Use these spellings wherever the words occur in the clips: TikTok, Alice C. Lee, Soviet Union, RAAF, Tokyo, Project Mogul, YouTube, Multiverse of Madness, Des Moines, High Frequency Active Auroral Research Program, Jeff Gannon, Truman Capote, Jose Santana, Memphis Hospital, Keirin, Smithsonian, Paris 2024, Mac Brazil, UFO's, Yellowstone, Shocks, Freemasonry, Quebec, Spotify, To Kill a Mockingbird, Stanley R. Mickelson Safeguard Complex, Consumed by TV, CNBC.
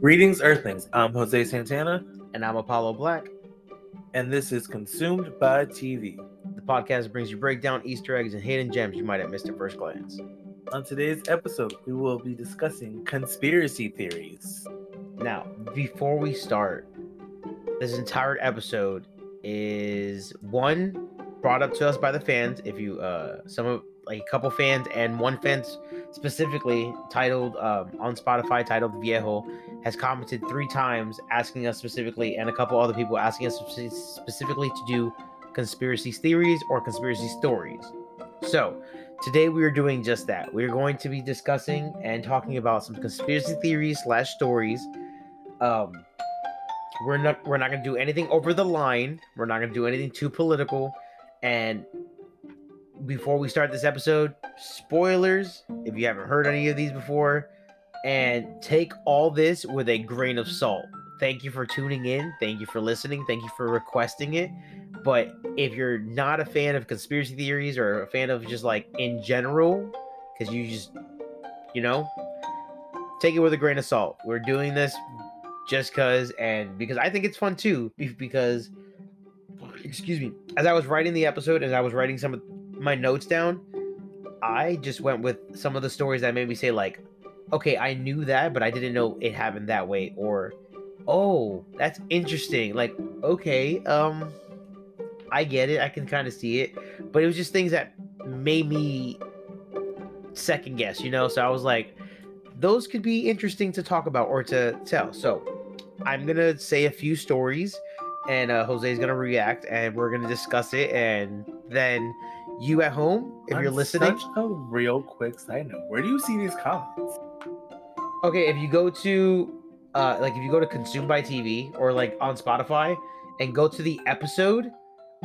Greetings, Earthlings. I'm Jose Santana. And I'm Apollo Black. And this is Consumed by TV. The podcast brings you breakdown, Easter eggs, and hidden gems you might have missed at first glance. On today's episode, we will be discussing conspiracy theories. Now, before we start, this entire episode is one brought up to us by the fans. If you, a couple fans and one fan specifically titled on Spotify titled Viejo has commented 3 times asking us specifically, and a couple other people asking us specifically to do conspiracy theories or conspiracy stories. So today we are doing just that. We're going to be discussing and talking about some conspiracy theories / stories. We're not going to do anything over the line. We're not going to do anything too political. And before we start this episode, spoilers, if you haven't heard any of these before, and take all this with a grain of salt. Thank you for tuning in. Thank you for listening. Thank you for requesting it. But if you're not a fan of conspiracy theories or a fan of just like in general, because you just, take it with a grain of salt. We're doing this just because I think it's fun too, because, excuse me, as I was writing the episode, as I was writing some of my notes down, I just went with some of the stories that made me say like, okay, I knew that, but I didn't know it happened that way, or, oh, that's interesting, like, okay, I get it, I can kind of see it, but it was just things that made me second guess, so I was like, those could be interesting to talk about or to tell. So I'm gonna say a few stories, and Jose's gonna react, and we're gonna discuss it, and then you at home, if you're listening. Such a real quick side note. Where do you see these comments? Okay, if you go to Consumed by TV or like on Spotify and go to the episode,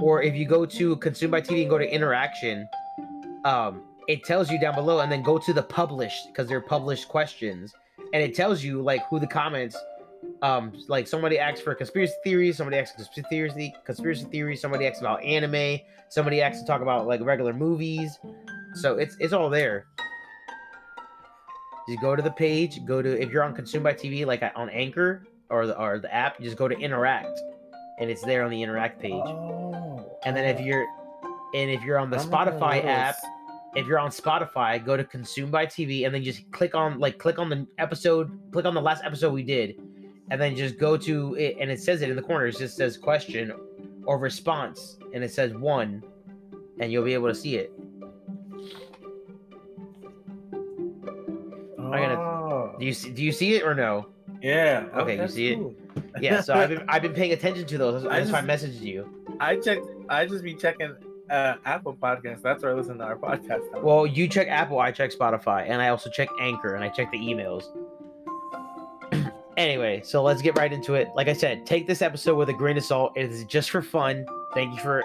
or if you go to Consumed by TV and go to interaction, it tells you down below, and then go to the published, because they're published questions, and it tells you like who the comments. Somebody asks for conspiracy theories, somebody asks conspiracy theories, somebody asks about anime, somebody asks to talk about like regular movies. So it's all there. Just go to the page, if you're on Consumed by TV, like on Anchor or the app, just go to Interact, and it's there on the Interact page. Oh, and then if you're on the Spotify app, if you're on Spotify, go to Consumed by TV, and then just click on the last episode we did. And then just go to it, and it says it in the corner. It just says question or response, and it says 1, and you'll be able to see it. Oh. Do you see it or no? Yeah. Okay, you see cool. It. Yeah. So I've been paying attention to those. That's why I messaged you. I just be checking Apple Podcasts. That's where I listen to our podcast. Well, you check Apple, I check Spotify, and I also check Anchor, and I check the emails. Anyway, so let's get right into it. Like I said, take this episode with a grain of salt. It is just for fun. Thank you for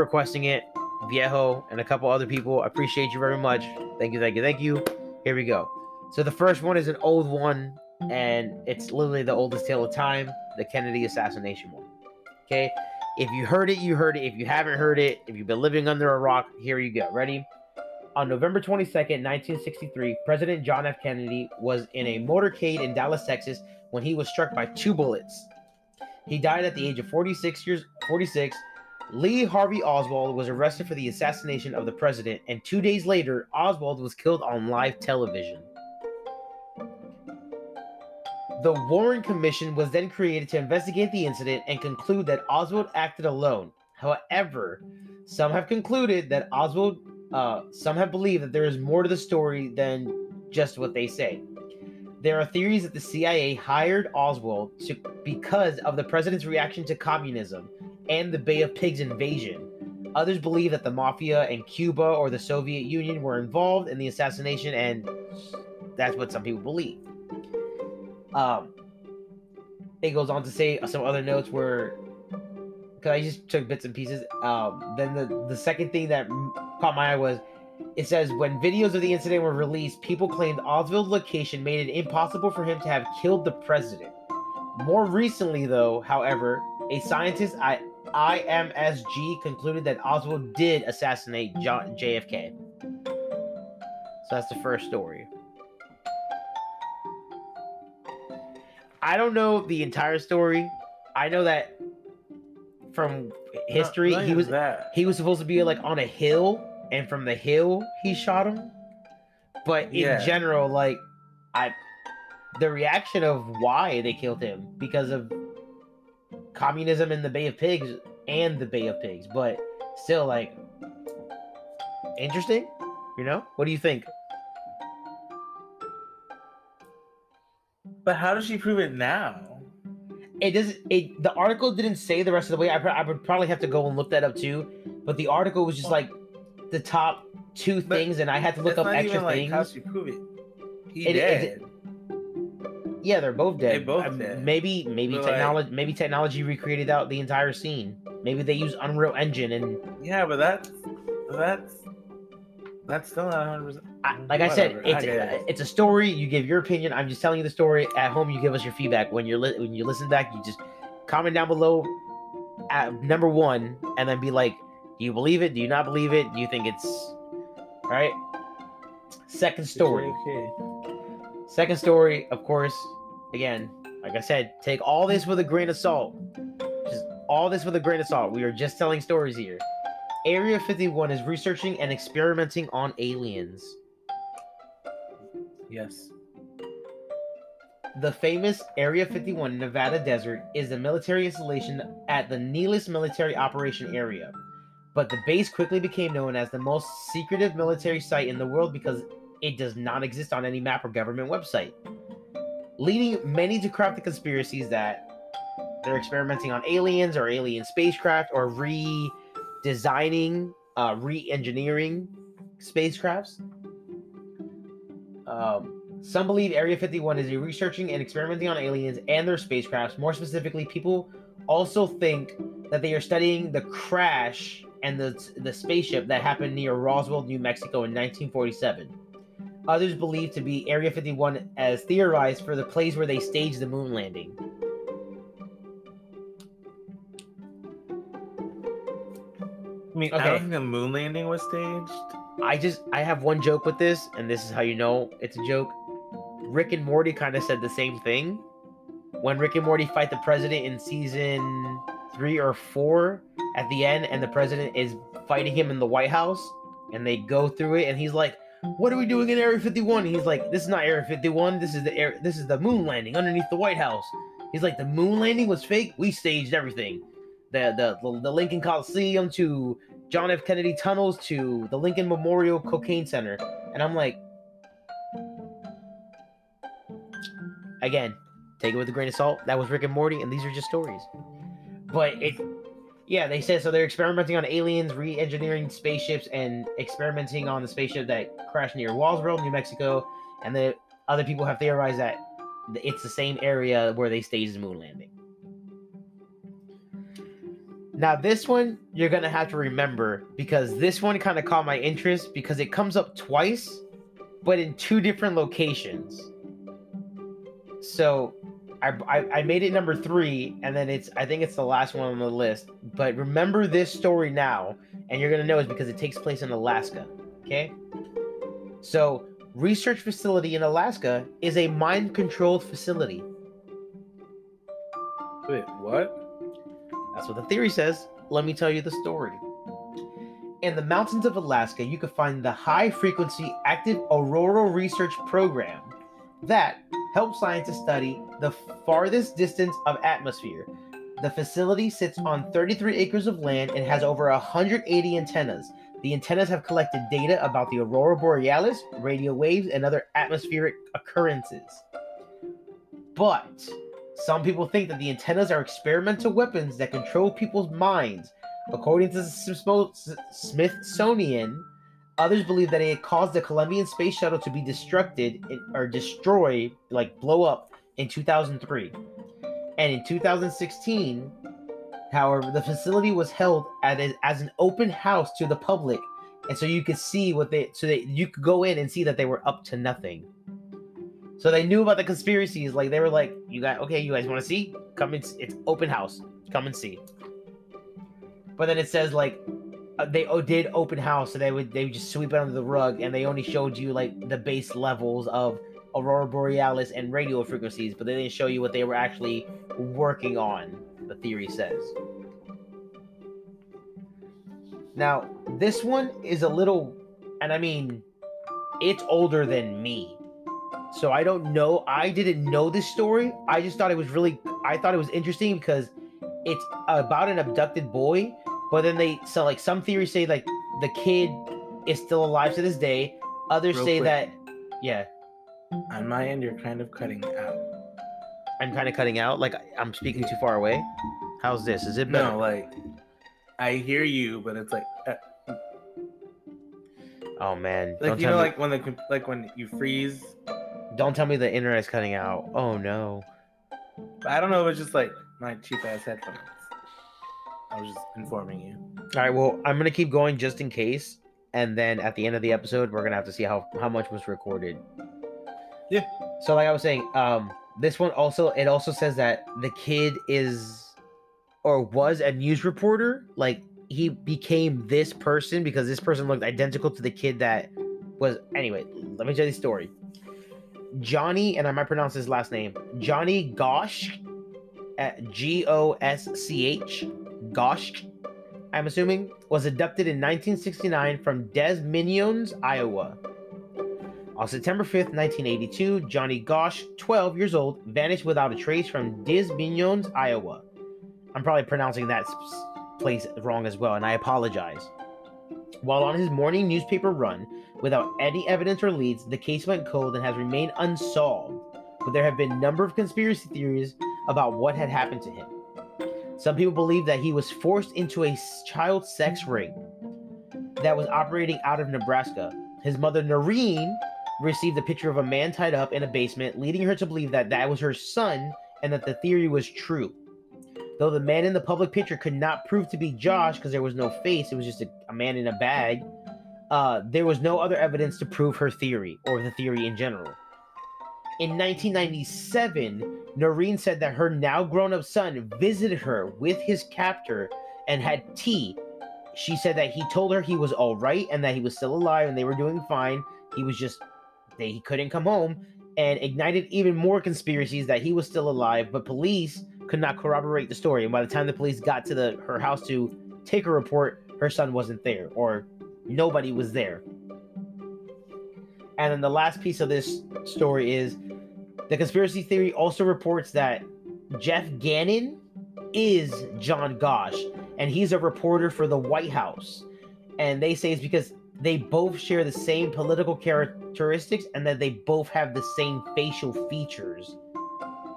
requesting it, Viejo, and a couple other people. I appreciate you very much. Thank you. Here we go. So the first one is an old one, and it's literally the oldest tale of time, the Kennedy assassination one. Okay? If you heard it, you heard it. If you haven't heard it, if you've been living under a rock, here you go. Ready? On November 22nd, 1963, President John F. Kennedy was in a motorcade in Dallas, Texas, when he was struck by 2 bullets. He died at the age of 46. Lee Harvey Oswald was arrested for the assassination of the president, and 2 days later, Oswald was killed on live television. The Warren Commission was then created to investigate the incident and conclude that Oswald acted alone. However, some have concluded that Oswald... some have believed that there is more to the story than just what they say. There are theories that the CIA hired Oswald because of the president's reaction to communism and the Bay of Pigs invasion. Others believe that the mafia and Cuba or the Soviet Union were involved in the assassination, and that's what some people believe. It goes on to say some other notes were... I just took bits and pieces. Then the second thing that caught my eye was It says, when videos of the incident were released, people claimed Oswald's location made it impossible for him to have killed the president. More recently, though, however, a scientist at IMSG concluded that Oswald did assassinate JFK. So that's the first story. I don't know the entire story. I know that from history, he was supposed to be like on a hill, and from the hill he shot him. But in general, like the reaction of why they killed him because of communism in the Bay of Pigs and the Bay of Pigs, but still like interesting, you know? What do you think? But how does she prove it now? It doesn't. The article didn't say the rest of the way. I would probably have to go and look that up too. But the article was just like the top two things, and I had to look up extra things. How she prove it? He dead. Yeah, they're both dead. They both dead. Maybe technology. Maybe technology recreated out the entire scene. Maybe they use Unreal Engine and. Yeah, but that's still not 100%. Like I said, it's a story. You give your opinion. I'm just telling you the story. At home, you give us your feedback. When you're when you listen back, you just comment down below at number one, and then be like, do you believe it? Do you not believe it? Do you think it's all right? Second story. Second story, of course. Again, like I said, take all this with a grain of salt. Just all this with a grain of salt. We are just telling stories here. Area 51 is researching and experimenting on aliens. Yes. The famous Area 51 Nevada desert is the military installation at the Nellis Military Operation Area. But the base quickly became known as the most secretive military site in the world because it does not exist on any map or government website, leading many to craft the conspiracies that they're experimenting on aliens or alien spacecraft or re-engineering spacecrafts. Some believe Area 51 is researching and experimenting on aliens and their spacecrafts. More specifically, people also think that they are studying the crash and the spaceship that happened near Roswell, New Mexico in 1947. Others believe to be Area 51 as theorized for the place where they staged the moon landing. I mean, okay. I don't think the moon landing was staged. I have one joke with this, and this is how you know it's a joke. Rick and Morty kind of said the same thing. When Rick and Morty fight the president in season 3 or 4 at the end, and the president is fighting him in the White House, and they go through it, and he's like, what are we doing in Area 51? And he's like, this is not Area 51. This is the moon landing underneath the White House. He's like, the moon landing was fake? We staged everything. The Lincoln Coliseum to John F. Kennedy tunnels to the Lincoln Memorial Cocaine Center. And I'm like, again, take it with a grain of salt. That was Rick and Morty, and these are just stories. But they said so they're experimenting on aliens, re-engineering spaceships, and experimenting on the spaceship that crashed near Roswell, New Mexico. And the other people have theorized that it's the same area where they staged the moon landing. Now, this one, you're going to have to remember because this one kind of caught my interest because it comes up twice, but in 2 different locations. So I made it number 3, and then I think it's the last one on the list. But remember this story now, and you're going to know it's because it takes place in Alaska, okay? So research facility in Alaska is a mind-controlled facility. Wait, what? That's what the theory says. Let me tell you the story. In the mountains of Alaska, you can find the high-frequency active auroral research program that helps scientists study the farthest distance of atmosphere. The facility sits on 33 acres of land and has over 180 antennas. The antennas have collected data about the aurora borealis, radio waves, and other atmospheric occurrences. But some people think that the antennas are experimental weapons that control people's minds. According to the Smithsonian, others believe that it caused the Colombian space shuttle to be blow up in 2003. And in 2016, however, the facility was held as an open house to the public And so you could see what they, so that you could go in and see that they were up to nothing. So they knew about the conspiracies. Like they were like, you guys, okay, you guys want to see? Come and it's open house. Come and see. But then it says like they did open house, so they would just sweep it under the rug, and they only showed you like the base levels of aurora borealis and radio frequencies, but they didn't show you what they were actually working on. The theory says. Now, this one is a little, and I mean, it's older than me. So I don't know. I didn't know this story. I just thought it was really, I thought it was interesting because it's about an abducted boy. But then they, so like some theories say like the kid is still alive to this day. Others say that, yeah. On my end, you're kind of cutting out. I'm kind of cutting out? Like I'm speaking too far away? How's this? Is it better? No, like, I hear you, but it's like... oh, man. Like, you know, like when the, like when you freeze? Don't tell me the internet's cutting out. Oh, no. I don't know. It's just like my cheap-ass headphones. I was just informing you. All right, well, I'm going to keep going just in case. And then at the end of the episode, we're going to have to see how much was recorded. Yeah. So, like I was saying, this one also, it also says that the kid is or was a news reporter. Like he became this person because this person looked identical to the kid that was. Anyway, let me tell you the story. Johnny, and I might pronounce his last name, Johnny Gosch, G-O-S-C-H, Gosch, I'm assuming, was abducted in 1969 from Des Moines, Iowa. On September 5th, 1982, Johnny Gosch, 12 years old, vanished without a trace from Des Moines, Iowa. I'm probably pronouncing that place wrong as well, and I apologize. While on his morning newspaper run, without any evidence or leads, the case went cold and has remained unsolved, but there have been a number of conspiracy theories about what had happened to him. Some people believe that he was forced into a child sex ring that was operating out of Nebraska. His mother, Noreen, received a picture of a man tied up in a basement, leading her to believe that that was her son and that the theory was true. Though the man in the public picture could not prove to be Josh because there was no face, it was just a man in a bag, there was no other evidence to prove her theory or the theory in general. In 1997, Noreen said that her now grown-up son visited her with his captor and had tea. She said that he told her he was all right and that he was still alive and they were doing fine. He was just... he couldn't come home, and ignited even more conspiracies that he was still alive, but police could not corroborate the story. And by the time the police got to her house to take a report, her son wasn't there, or nobody was there. And then the last piece of this story is the conspiracy theory also reports that Jeff Gannon is John Gosch, and he's a reporter for the White House. And they say it's because they both share the same political characteristics and that they both have the same facial features.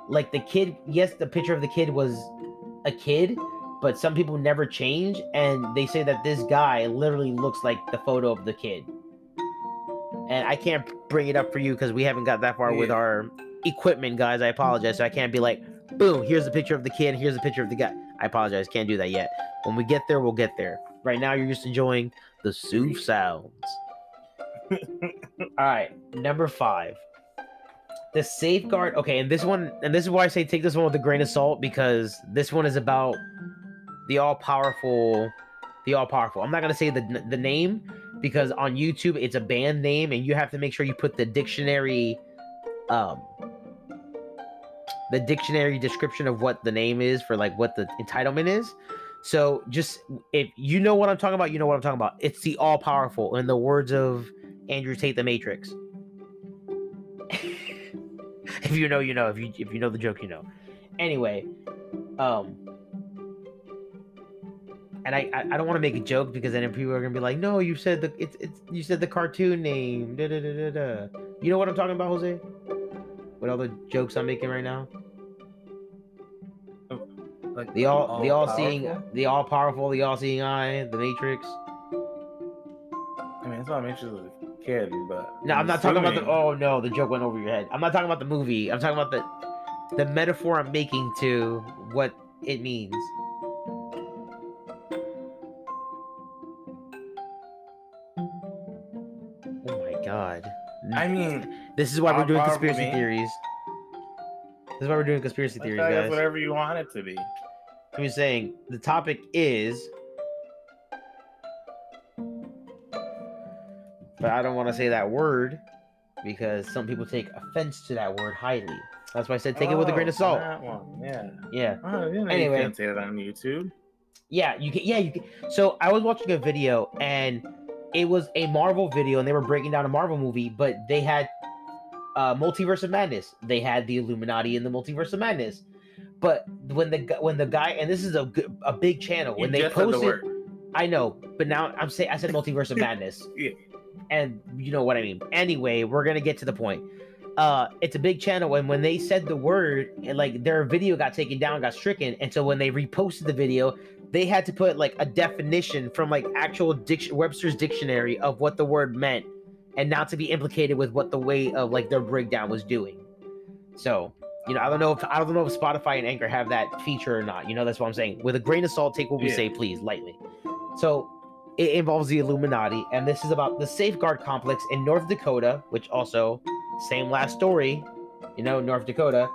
Like the kid, yes, the picture of the kid was a kid, but some people never change, and they say that this guy literally looks like the photo of the kid. And I can't bring it up for you because we haven't got that far with our equipment, guys. I apologize. So I can't be like, boom, here's a picture of the kid, here's a picture of the guy. I apologize, can't do that yet. When we get there, we'll get there. Right now, you're just enjoying the sooth sounds. Alright, number 5. The safeguard... Okay, and this one... And this is why I say take this one with a grain of salt, because this one is about the all-powerful... The all-powerful. I'm not going to say the name, because on YouTube, it's a band name, and you have to make sure you put the dictionary... the dictionary description of what the name is for, like, what the entitlement is. So just, if you know what I'm talking about, you know what I'm talking about. It's the all-powerful, in the words of Andrew Tate, the Matrix. If you know, you know. If you know the joke, you know. Anyway, and I don't want to make a joke because then people are gonna be like, no, you said the you said the cartoon name. Da, da, da, da, da. You know what I'm talking about, Jose? With all the jokes I'm making right now. Like the all powerful, the all seeing eye, the Matrix. I mean, that's not Matrix as a kid, but no, I'm not talking about the. Oh no, the joke went over your head. I'm not talking about the movie. I'm talking about the metaphor I'm making to what it means. God. I mean, this is why we're doing conspiracy theories. This is why we're doing conspiracy theories, guys. That's whatever you want it to be. I'm just saying, the topic is... But I don't want to say that word, because some people take offense to that word highly. That's why I said take it with a grain of salt. That one, yeah. Yeah. Oh, you know, anyway, you can't say that on YouTube. Yeah, you can. Yeah, you can. So I was watching a video, and it was a Marvel video, and they were breaking down a Marvel movie, but they had Multiverse of Madness. They had the Illuminati in the Multiverse of Madness. But when the guy, and this is a big channel, when they posted, I know, but now I'm saying I said Multiverse of Madness. Yeah. And you know what I mean. Anyway, we're gonna get to the point. It's a big channel, and when they said the word, and like their video got taken down, got stricken, and so when they reposted the video, they had to put like a definition from like actual Webster's dictionary of what the word meant, and not to be implicated with what the way of like their breakdown was doing. So you know, I don't know if Spotify and Anchor have that feature or not. You know, that's what I'm saying. With a grain of salt, take what we say, please, lightly. So. It involves the Illuminati, and this is about the Safeguard Complex in North Dakota, which also, same last story, you know, North Dakota,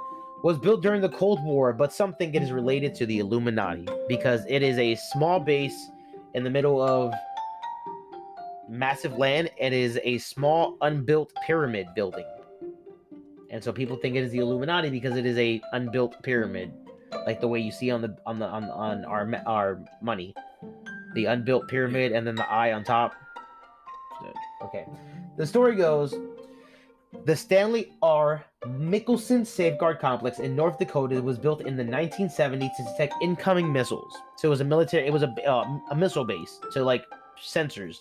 was built during the Cold War, but some think it is related to the Illuminati, because it is a small base in the middle of massive land, and is a small, unbuilt pyramid building. And so people think it is the Illuminati because it is a unbuilt pyramid, like the way you see on our money. The unbuilt pyramid, and then the eye on top. Okay. The story goes, the Stanley R. Mickelson Safeguard Complex in North Dakota was built in the 1970s to detect incoming missiles. So it was a missile base. So like sensors.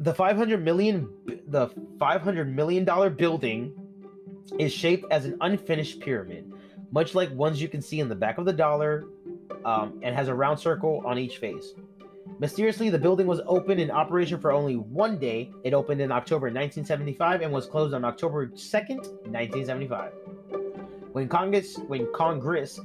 The $500 million building is shaped as an unfinished pyramid, much like ones you can see in the back of the dollar. And has a round circle on each face. Mysteriously, the building was open in operation for only one day. It opened in October 1975 and was closed on October 2nd, 1975. When Congress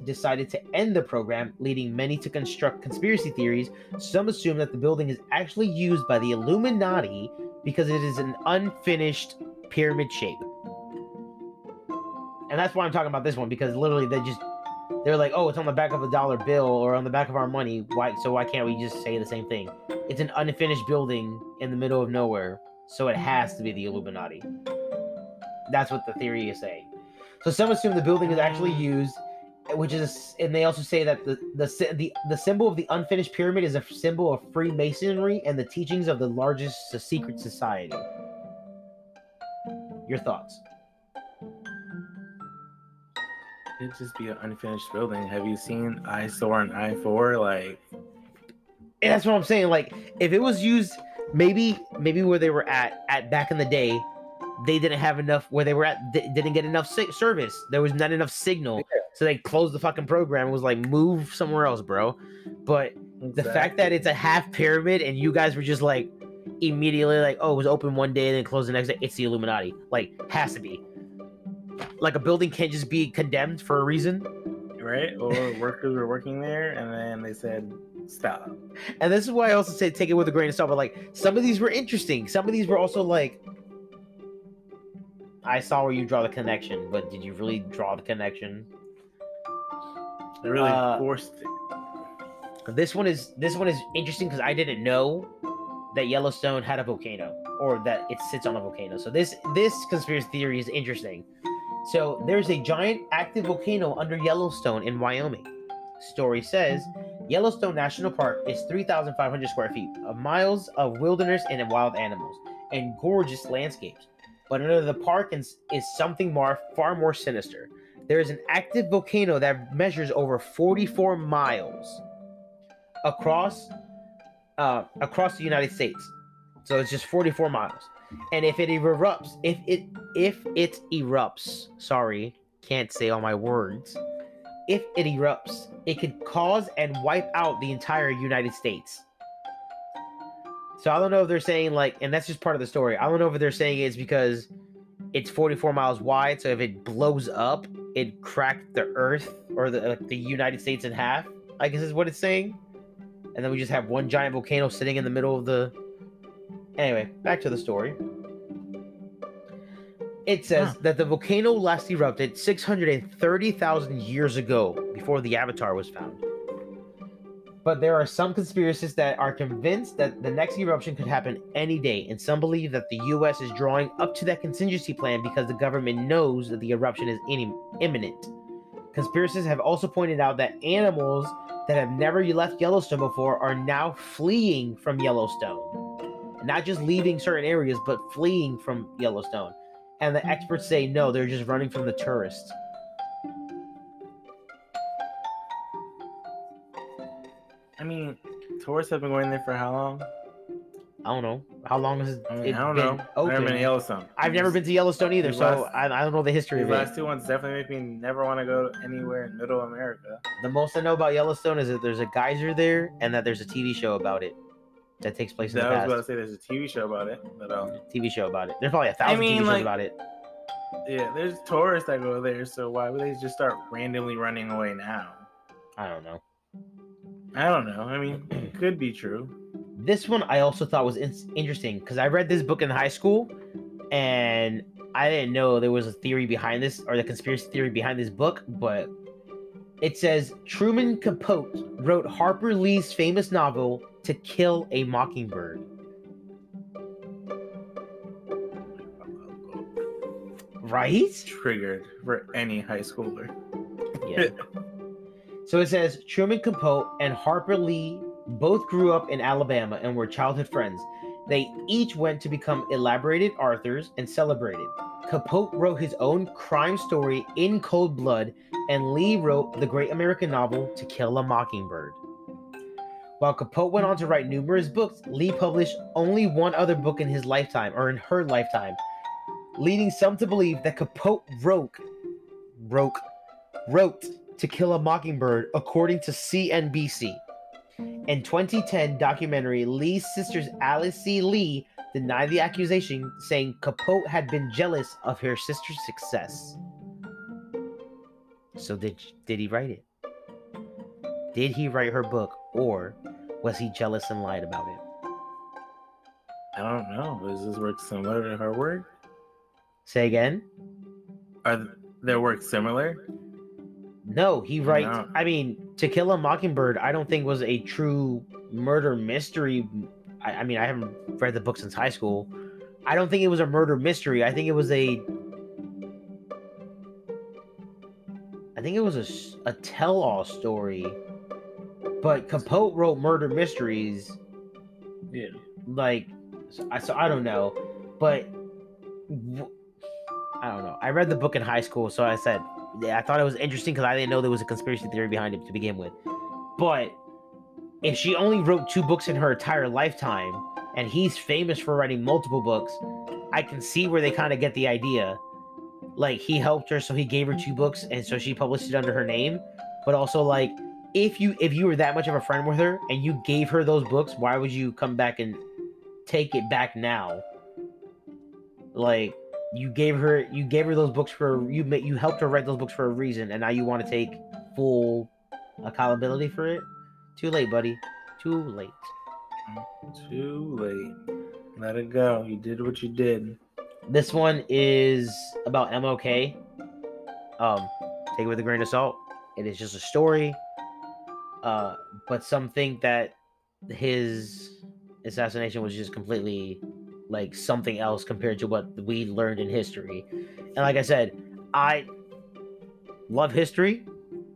decided to end the program, leading many to construct conspiracy theories, some assume that the building is actually used by the Illuminati because it is an unfinished pyramid shape. And that's why I'm talking about this one, because literally they're like, oh, it's on the back of a dollar bill or on the back of our money. Why can't we just say the same thing? It's an unfinished building in the middle of nowhere, so it has to be the Illuminati. That's what the theory is saying. So some assume the building is actually used, and they also say that the symbol of the unfinished pyramid is a symbol of Freemasonry and the teachings of the largest secret society. Your thoughts? It'd just be an unfinished building. Have you seen I Saw an I-4? Like, and that's what I'm saying. Like, if it was used, maybe where they were at back in the day, they didn't have enough. Where they were at, didn't get enough service. There was not enough signal, so they closed the fucking program. It was like, move somewhere else, bro. But exactly. The fact that it's a half pyramid, and you guys were just like immediately like, oh, it was open one day and then closed the next day. It's the Illuminati. Like, has to be. Like, a building can't just be condemned for a reason. Right? Or workers were working there, and then they said, stop. And this is why I also say take it with a grain of salt. But, like, some of these were interesting. Some of these were also, like, I saw where you draw the connection, but did you really draw the connection? They really forced it. This one is interesting because I didn't know that Yellowstone had a volcano, or that it sits on a volcano. So this conspiracy theory is interesting. So there's a giant active volcano under Yellowstone in Wyoming. Story says Yellowstone National Park is 3,500 square feet of miles of wilderness and wild animals and gorgeous landscapes. But under the park is something far more sinister. There is an active volcano that measures over 44 miles across the United States. So it's just 44 miles. And if it erupts, it could cause and wipe out the entire United States. So I don't know if they're saying, like, and that's just part of the story. I don't know if they're saying it's because it's 44 miles wide, so if it blows up, it cracked the earth or the United States in half, I guess is what it's saying. And then we just have one giant volcano sitting in the middle of the... Anyway, back to the story. It says that the volcano last erupted 630,000 years ago, before the Avatar was found. But there are some conspiracists that are convinced that the next eruption could happen any day, and some believe that the U.S. is drawing up to that contingency plan because the government knows that the eruption is imminent. Conspiracists have also pointed out that animals that have never left Yellowstone before are now fleeing from Yellowstone. Not just leaving certain areas, but fleeing from Yellowstone. And the experts say no, they're just running from the tourists. I mean, tourists have been going there for how long? I don't know. How long has it been? I don't know. I've never been to Yellowstone. I've never been to Yellowstone either, so I don't know the history of it. The last two ones definitely make me never want to go anywhere in Middle America. The most I know about Yellowstone is that there's a geyser there and that there's a TV show about it that takes place in the past. I was about to say there's a TV show about it. But, TV show about it. There's probably 1,000 TV shows about it. Yeah, there's tourists that go there, so why would they just start randomly running away now? I don't know. I mean, it could be true. This one I also thought was interesting because I read this book in high school and I didn't know there was a theory behind this or the conspiracy theory behind this book, but it says Truman Capote wrote Harper Lee's famous novel To Kill a Mockingbird. Right? Triggered for any high schooler. Yeah. So it says Truman Capote and Harper Lee both grew up in Alabama and were childhood friends. They each went to become elaborated authors and celebrated. Capote wrote his own crime story In Cold Blood, and Lee wrote the great American novel To Kill a Mockingbird. While Capote went on to write numerous books, Lee published only one other book in his lifetime, or in her lifetime, leading some to believe that Capote wrote To Kill a Mockingbird, according to CNBC. In 2010 documentary, Lee's sisters Alice C. Lee denied the accusation, saying Capote had been jealous of her sister's success. So did he write it? Did he write her book, or was he jealous and lied about it? I don't know. Is this work similar to her work? Say again? Are their work similar? No, he writes... No. I mean, To Kill a Mockingbird, I don't think was a true murder mystery. I mean, I haven't read the book since high school. I don't think it was a murder mystery. I think it was a... I think it was a tell-all story. But Capote wrote murder mysteries. Yeah. Like, so I don't know. But... I don't know. I read the book in high school, so I said... I thought it was interesting because I didn't know there was a conspiracy theory behind it to begin with. But if she only wrote two books in her entire lifetime, and he's famous for writing multiple books, I can see where they kind of get the idea. Like, he helped her, so he gave her two books, and so she published it under her name. But also, like, if you were that much of a friend with her, and you gave her those books, why would you come back and take it back now? Like... You gave her those books for you helped her write those books for a reason, and now you want to take full accountability for it? Too late, buddy. Too late. Too late. Let it go. You did what you did. This one is about MLK. Take it with a grain of salt. It is just a story. But some think that his assassination was just completely like something else compared to what we learned in history. And like I said, I love history.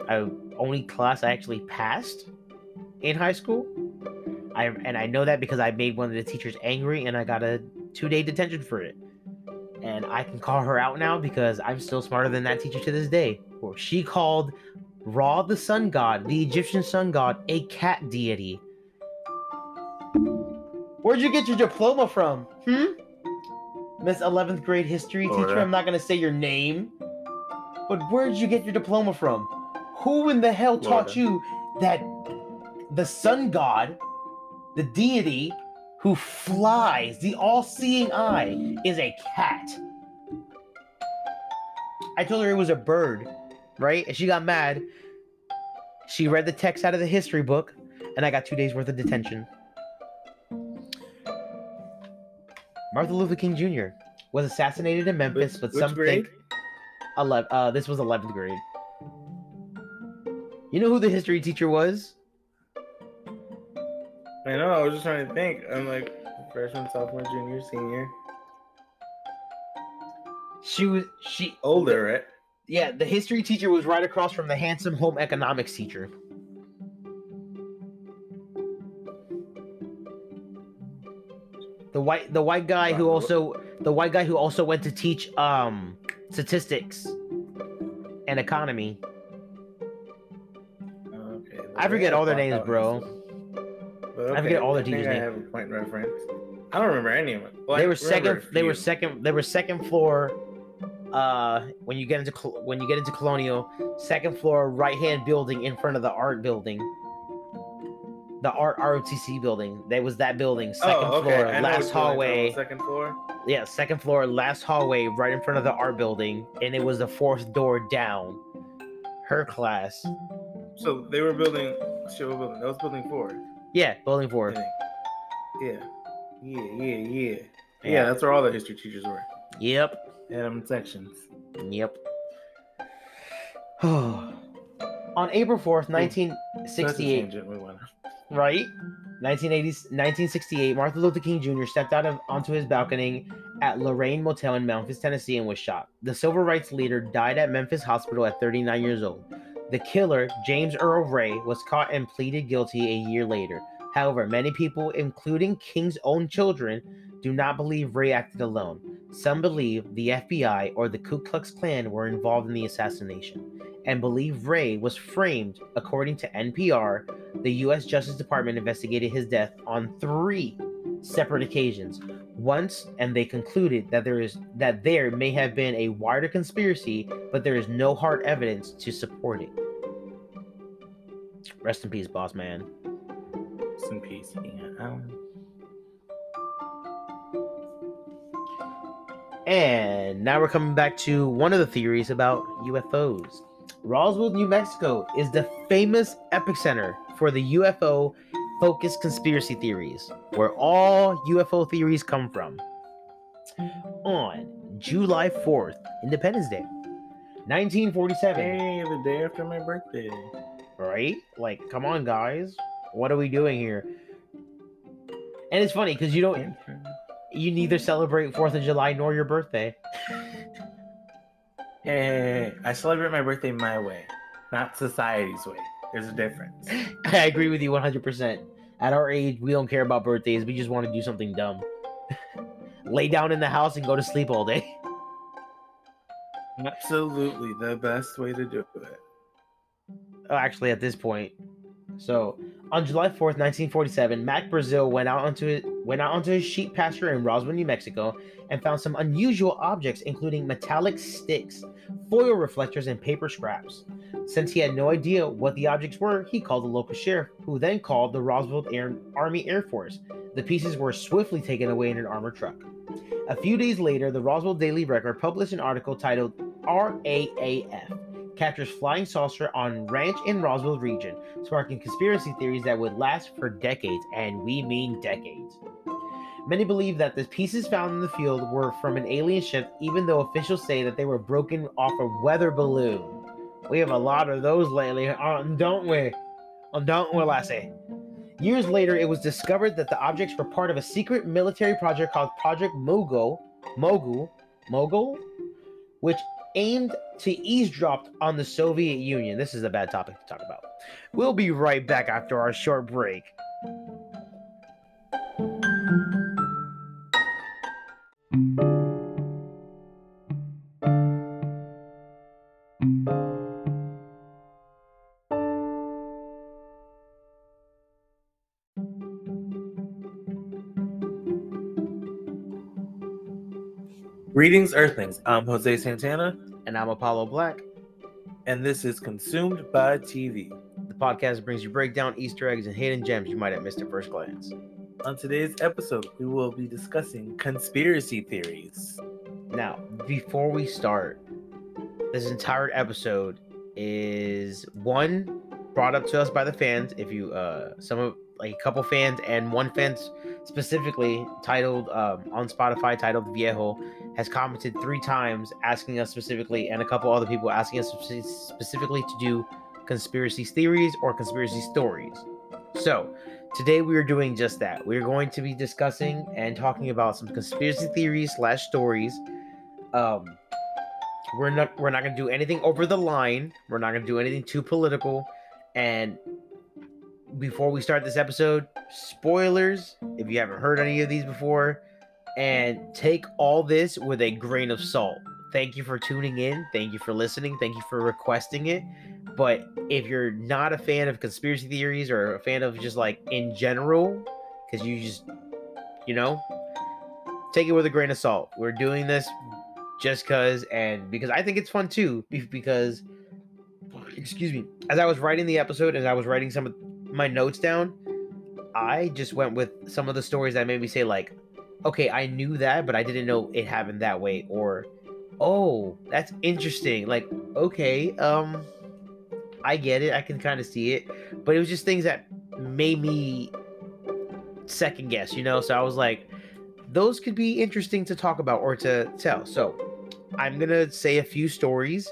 Only class I actually passed in high school. I know that because I made one of the teachers angry and I got a 2-day detention for it. And I can call her out now because I'm still smarter than that teacher to this day. Or she called Ra, the sun god, the Egyptian sun god, a cat deity. Where'd you get your diploma from? Miss 11th grade history teacher, I'm not going to say your name. But where'd you get your diploma from? Who in the hell taught you that the sun god, the deity who flies, the all-seeing eye, is a cat? I told her it was a bird, right? And she got mad. She read the text out of the history book, and I got 2 days worth of detention. Martin Luther King Jr. was assassinated in Memphis, but some think 11, this was 11th grade. You know who the history teacher was? I know, I was just trying to think. I'm like freshman, sophomore, junior, senior. She older, right? Yeah, the history teacher was right across from the handsome home economics teacher. The white guy who also went to teach statistics and economy. Okay. I forget all their names, bro. Okay, I forget all their teachers' names. I have a point reference. I don't remember any of them. Well, they were second floor. When you get into Colonial, second floor right hand building in front of the art building. The art ROTC building. That was that building. Second floor, last hallway. Second floor? Yeah, second floor, last hallway, right in front of the art building. And it was the fourth door down. Her class. So they were building... Shit, what building? That was building four. Yeah, building four. Yeah. Yeah, that's where all the history teachers were. Yep. In sections. Yep. On April 4th, 1968... Right? 1968, Martin Luther King Jr. stepped out onto his balcony at Lorraine Motel in Memphis, Tennessee, and was shot. The civil rights leader died at Memphis Hospital at 39 years old. The killer, James Earl Ray, was caught and pleaded guilty a year later. However, many people, including King's own children, do not believe Ray acted alone. Some believe the FBI or the Ku Klux Klan were involved in the assassination, and believe Ray was framed. According to NPR, the U.S. Justice Department investigated his death on 3 separate occasions. Once, and they concluded that there may have been a wider conspiracy, but there is no hard evidence to support it. Rest in peace, boss man. Rest in peace. And now we're coming back to one of the theories about UFOs. Roswell, New Mexico is the famous epicenter for the UFO-focused conspiracy theories, where all UFO theories come from. On July 4th, Independence Day, 1947. Hey, the day after my birthday. Right? Like, come on, guys. What are we doing here? And it's funny, because you neither celebrate 4th of July nor your birthday. Hey, I celebrate my birthday my way, not society's way. There's a difference. I agree with you 100%. At our age, we don't care about birthdays. We just want to do something dumb. Lay down in the house and go to sleep all day. Absolutely the best way to do it. Oh, actually, at this point. So, on July 4th, 1947, Mac Brazil went out onto his sheep pasture in Roswell, New Mexico, and found some unusual objects, including metallic sticks, foil reflectors, and paper scraps. Since he had no idea what the objects were, he called the local sheriff, who then called the Roswell Army Air Force. The pieces were swiftly taken away in an armored truck. A few days later, the Roswell Daily Record published an article titled RAAF Captures Flying Saucer on Ranch in Roswell Region, sparking conspiracy theories that would last for decades, and we mean decades. Many believe that the pieces found in the field were from an alien ship, even though officials say that they were broken off a weather balloon. We have a lot of those lately, don't we? Don't we, lassie? Years later, it was discovered that the objects were part of a secret military project called Project Mogul, which aimed to eavesdrop on the Soviet Union. This is a bad topic to talk about. We'll be right back after our short break. Greetings, Earthlings. I'm Jose Santana. And I'm Apollo Black. And this is Consumed by TV. The podcast brings you breakdown, Easter eggs, and hidden gems you might have missed at first glance. On today's episode, we will be discussing conspiracy theories. Now, before we start, this entire episode is, one, brought up to us by the fans. If you, some of like a couple fans, and one fan specifically titled on Spotify titled Viejo has commented 3 times asking us specifically, and a couple other people asking us specifically to do conspiracy theories or conspiracy stories. So today we are doing just that. We are going to be discussing and talking about some conspiracy theories / stories. We're not going to do anything over the line. We're not going to do anything too political. And before we start this episode, spoilers, if you haven't heard any of these before, and take all this with a grain of salt. Thank you for tuning in. Thank you for listening. Thank you for requesting it. But if you're not a fan of conspiracy theories or a fan of just like in general, because you just, you know, take it with a grain of salt. We're doing this just because, and because I think it's fun too, because, excuse me, as I was writing the episode, as I was writing some of my notes down, I just went with some of the stories that made me say like, okay, I knew that, but I didn't know it happened that way, or, oh, that's interesting, like, okay, I get it, I can kind of see it, but it was just things that made me second guess, you know, so I was like, those could be interesting to talk about or to tell, so I'm gonna say a few stories,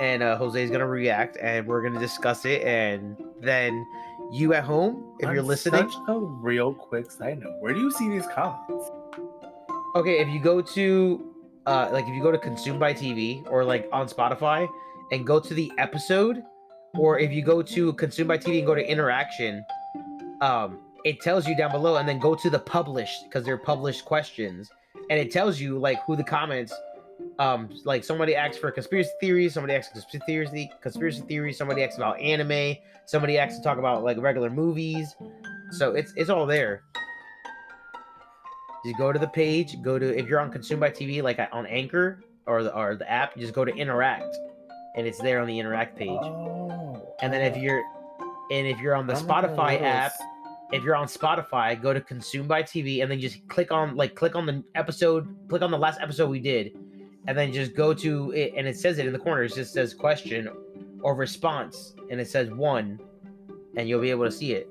and Jose's gonna react, and we're gonna discuss it, and then you at home, if you're listening. Such a real quick side note. Where do you see these comments? Okay, if you go to, if you go to Consumed by TV or like on Spotify and go to the episode, or if you go to Consumed by TV and go to interaction, it tells you down below, and then go to the published because they're published questions, and it tells you like who the comments. Like somebody asks for conspiracy theories, somebody asks conspiracy theories, somebody asks about anime, somebody asks to talk about like regular movies. So it's all there. Just go to the page, go to, if you're on Consumed by TV, like on Anchor or the app, just go to interact, and it's there on the interact page. Oh, and then if you're on the Spotify app, if you're on Spotify, go to Consumed by TV, and then just click on the last episode we did. And then just go to it, and it says it in the corner. It just says question or response, and it says 1, and you'll be able to see it.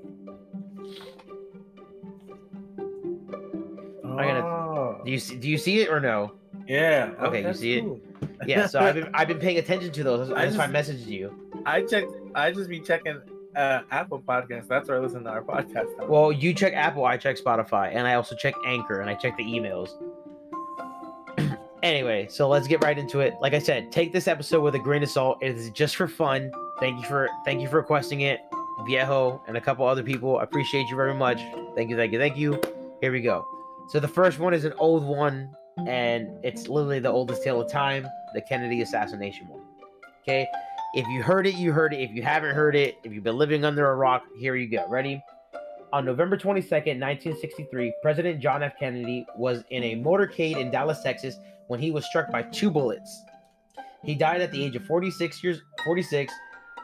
Oh. Do you see it or no? Yeah. Okay, you see cool. It. Yeah. So I've been paying attention to those. That's why I messaged you. I just be checking Apple Podcasts. That's where I listen to our podcast. Now. Well, you check Apple, I check Spotify, and I also check Anchor, and I check the emails. Anyway, so let's get right into it. Like I said, take this episode with a grain of salt. It is just for fun. Thank you for requesting it, Viejo, and a couple other people. I appreciate you very much. Thank you. Here we go. So the first one is an old one, and it's literally the oldest tale of time, the Kennedy assassination one. Okay? If you heard it, you heard it. If you haven't heard it, if you've been living under a rock, here you go. Ready? On November 22nd, 1963, President John F. Kennedy was in a motorcade in Dallas, Texas, when he was struck by 2 bullets. He died at the age of 46.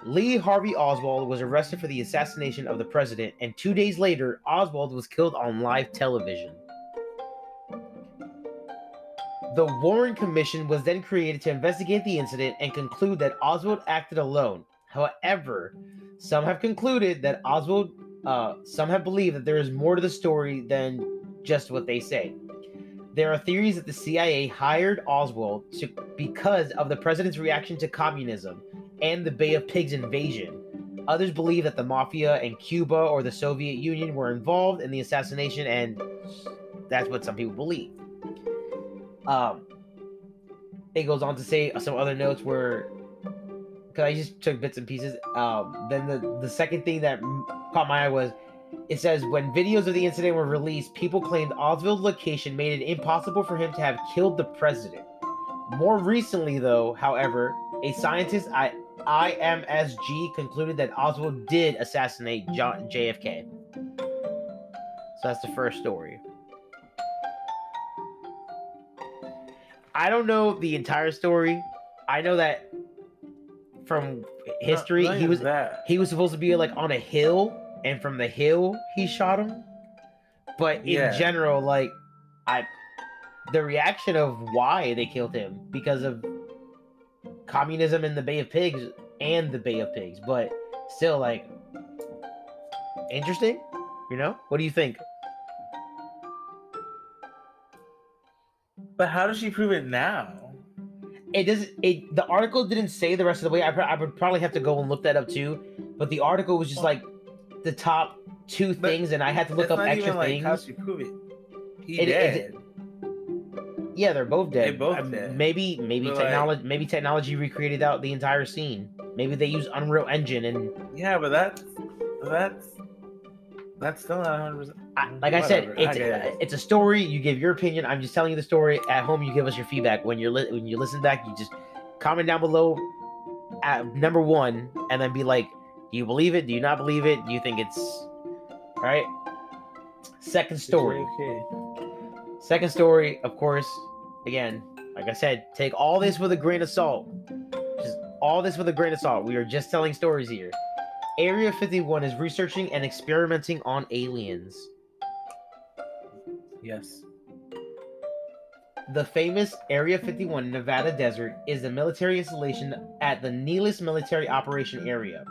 Lee Harvey Oswald was arrested for the assassination of the president, and 2 days later, Oswald was killed on live television. The Warren Commission was then created to investigate the incident and conclude that Oswald acted alone. However, some have concluded that some have believed that there is more to the story than just what they say. There are theories that the CIA hired Oswald because of the president's reaction to communism and the Bay of Pigs invasion. Others believe that the mafia and Cuba or the Soviet Union were involved in the assassination, and that's what some people believe. It goes on to say some other notes were, because I just took bits and pieces. Then the second thing that caught my eye was, it says, when videos of the incident were released, people claimed Oswald's location made it impossible for him to have killed the president. More recently, though, however, a scientist at IMSG concluded that Oswald did assassinate JFK. So that's the first story. I don't know the entire story. I know that from history, he was supposed to be like on a hill, and from the hill, he shot him. But in general, like, the reaction of why they killed him, because of communism in the Bay of Pigs but still, like, interesting. You know? What do you think? But how does she prove it now? It doesn't. The article didn't say the rest of the way. I would probably have to go and look that up too. But the article was just like the top two things, and I had to look up extra things. How does she prove it? He dead. Yeah, they're both dead. They both dead. Maybe technology. Like, maybe technology recreated out the entire scene. Maybe they use Unreal Engine and. Yeah, but that's still not 100%. Like I said, it's a story. You give your opinion. I'm just telling you the story. At home, you give us your feedback. When you listen back, you just comment down below at number one, and then be like, do you believe it? Do you not believe it? Do you think it's all right? Second story. Second story, of course. Again, like I said, take all this with a grain of salt. Just all this with a grain of salt. We are just telling stories here. Area 51 is researching and experimenting on aliens. Yes. The famous Area 51 Nevada desert is the military installation at the Nellis Military Operation Area.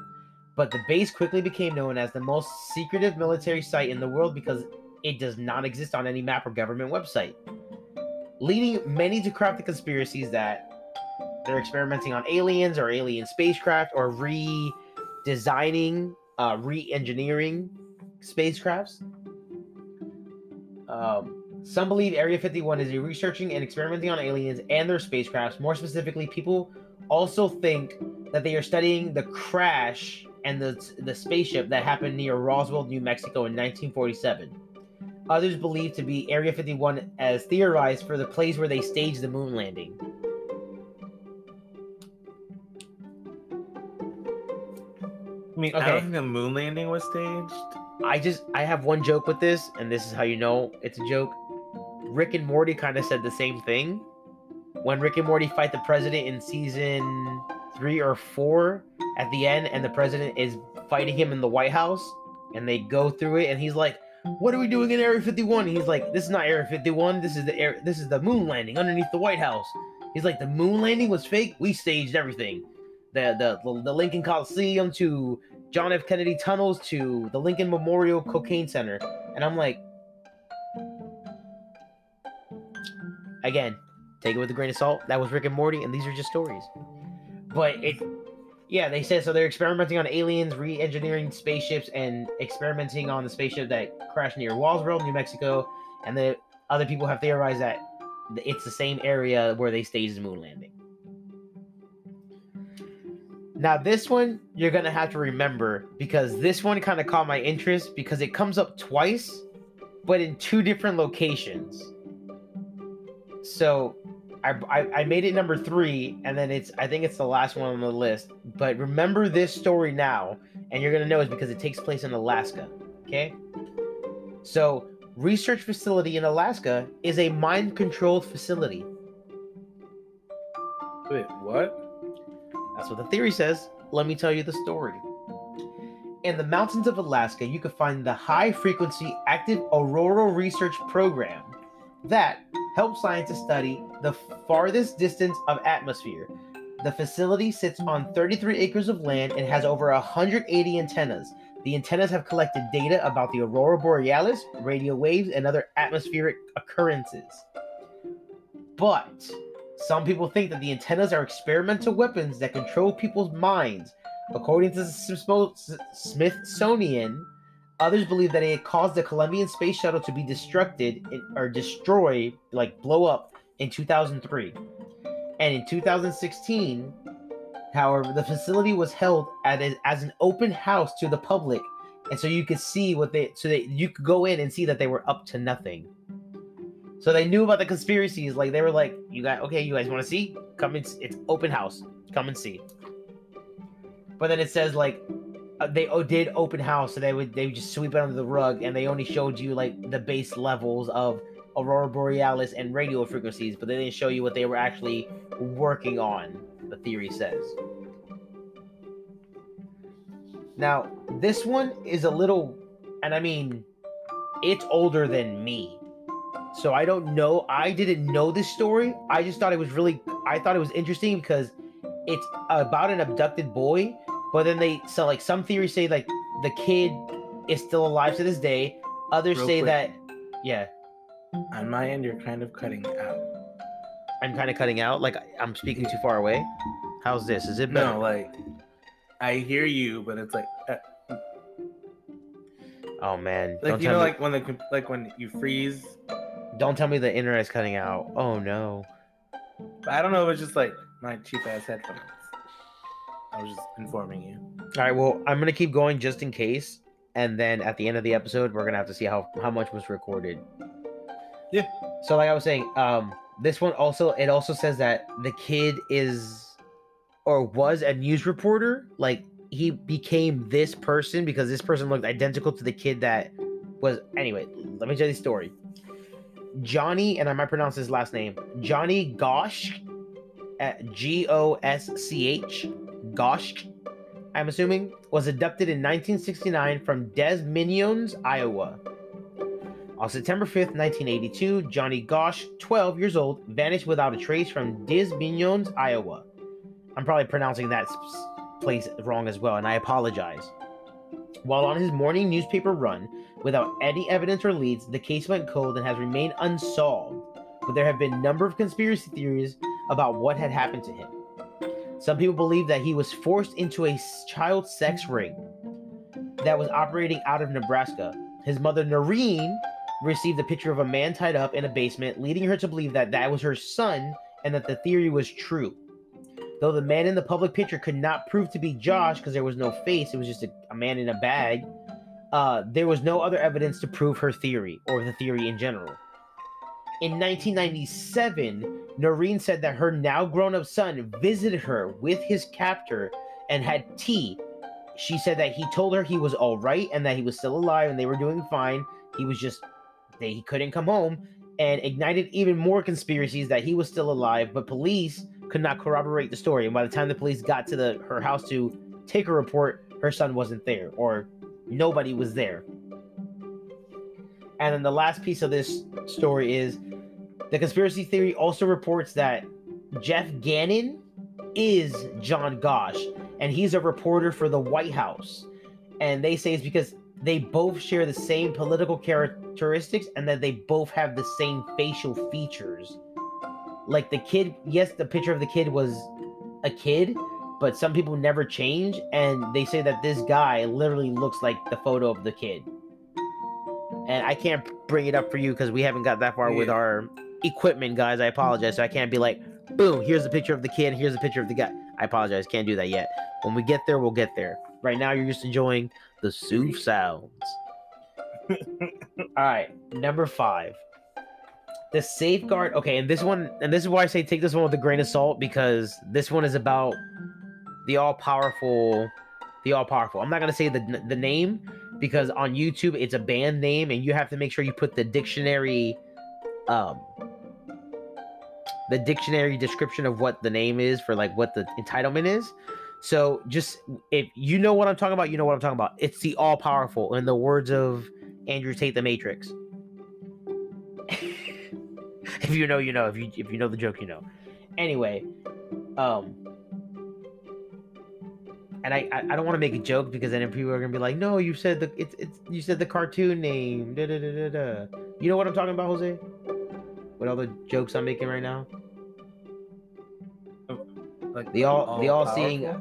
But the base quickly became known as the most secretive military site in the world because it does not exist on any map or government website, leading many to craft the conspiracies that they're experimenting on aliens or alien spacecraft or redesigning, re-engineering spacecrafts. Some believe Area 51 is researching and experimenting on aliens and their spacecrafts. More specifically, people also think that they are studying the crash and the spaceship that happened near Roswell, New Mexico in 1947. Others believe to be Area 51 as theorized for the place where they staged the moon landing. I mean, okay. I don't think the moon landing was staged. I have one joke with this, and this is how you know it's a joke. Rick and Morty kind of said the same thing. When Rick and Morty fight the president in season 3 or 4 at the end, and the president is fighting him in the White House, and they go through it, and he's like, what are we doing in Area 51? He's like, this is not Area 51. This is the moon landing underneath the White House. He's like, the moon landing was fake. We staged everything. The Lincoln Coliseum to John F. Kennedy tunnels to the Lincoln Memorial Cocaine Center. And I'm like, again, take it with a grain of salt. That was Rick and Morty, and these are just stories. But they said so they're experimenting on aliens, re-engineering spaceships, and experimenting on the spaceship that crashed near Roswell, New Mexico. And the other people have theorized that it's the same area where they staged the moon landing. Now, this one, you're going to have to remember because this one kind of caught my interest because it comes up twice, but in 2 different locations. So I made it number 3, and then I think it's the last one on the list. But remember this story now, and you're going to know it's because it takes place in Alaska, okay? So research facility in Alaska is a mind-controlled facility. Wait, what? That's what the theory says. Let me tell you the story. In the mountains of Alaska, you can find the high-frequency active auroral research program that helps scientists study the farthest distance of atmosphere. The facility sits on 33 acres of land and has over 180 antennas. The antennas have collected data about the aurora borealis, radio waves, and other atmospheric occurrences. But some people think that the antennas are experimental weapons that control people's minds. According to the Smithsonian, others believe that it caused the Colombian space shuttle to be blow up in 2003. And in 2016, however, the facility was held as an open house to the public, and so you could see you could go in and see that they were up to nothing. So they knew about the conspiracies. Like they were like, you guys want to see? Come and see. It's open house. Come and see. But then it says like they did open house, so they would just sweep it under the rug, and they only showed you like the base levels of aurora borealis and radio frequencies, but they didn't show you what they were actually working on. The theory says. Now this one is a little, and I mean, it's older than me. So I don't know. I didn't know this story. I just thought it was interesting because it's about an abducted boy. But then some theories say like the kid is still alive to this day. Others say that, yeah. On my end, you're kind of cutting out. I'm kind of cutting out? Like, I'm speaking too far away? How's this? Is it better? No, like, I hear you, but it's like... Oh, man. Like, you know, like, when you freeze? Don't tell me the internet's cutting out. Oh, no. I don't know. It was just, like, my cheap-ass headphones. I was just informing you. All right, well, I'm going to keep going just in case. And then at the end of the episode, we're going to have to see how much was recorded. Yeah. So, like I was saying, this one also, it also says that the kid is or was a news reporter. Like, he became this person because this person looked identical to the kid that was... Anyway, let me tell you the story. Johnny, and I might pronounce his last name, Johnny Gosch, G-O-S-C-H, Gosch, I'm assuming, was abducted in 1969 from Des Moines, Iowa. On September 5th, 1982, Johnny Gosch, 12 years old, vanished without a trace from Des Moines, Iowa. I'm probably pronouncing that place wrong as well, and I apologize. While on his morning newspaper run, without any evidence or leads, the case went cold and has remained unsolved, but there have been a number of conspiracy theories about what had happened to him. Some people believe that he was forced into a child sex ring that was operating out of Nebraska. His mother, Noreen, received a picture of a man tied up in a basement, leading her to believe that that was her son and that the theory was true. Though the man in the public picture could not prove to be Josh because there was no face, it was just a man in a bag, there was no other evidence to prove her theory or the theory in general. In 1997, Noreen said that her now grown-up son visited her with his captor and had tea. She said that he told her he was all right and that he was still alive and they were doing fine. He was just... he couldn't come home, and ignited even more conspiracies that he was still alive, but police could not corroborate the story. And by the time the police got to her house to take a report, her son wasn't there, or nobody was there. And then the last piece of this story is the conspiracy theory also reports that Jeff Gannon is John Gosch, and he's a reporter for the White House. And they say it's because they both share the same political characteristics and that they both have the same facial features. Like the kid, yes, the picture of the kid was a kid, but some people never change, and they say that this guy literally looks like the photo of the kid. And I can't bring it up for you because we haven't got that far with our equipment, guys. I apologize. So I can't be like, boom, here's a picture of the kid, here's a picture of the guy. I apologize. Can't do that yet. When we get there, we'll get there. Right now, you're just enjoying the sooth sounds. All right, number 5. The safeguard. Okay, and this one, and this is why I say take this one with a grain of salt, because this one is about the all-powerful, I'm not going to say the name, because on YouTube, it's a band name, and you have to make sure you put the dictionary description of what the name is for, like, what the entitlement is. So just, if you know what I'm talking about, you know what I'm talking about. It's the all-powerful, in the words of Andrew Tate, the Matrix. If you know, you know. If you know the joke, you know. Anyway, and I don't want to make a joke, because then people are gonna be like, no, you said the you said the cartoon name. Da, da, da, da, da. You know what I'm talking about, Jose? With all the jokes I'm making right now. Like the all-seeing eye,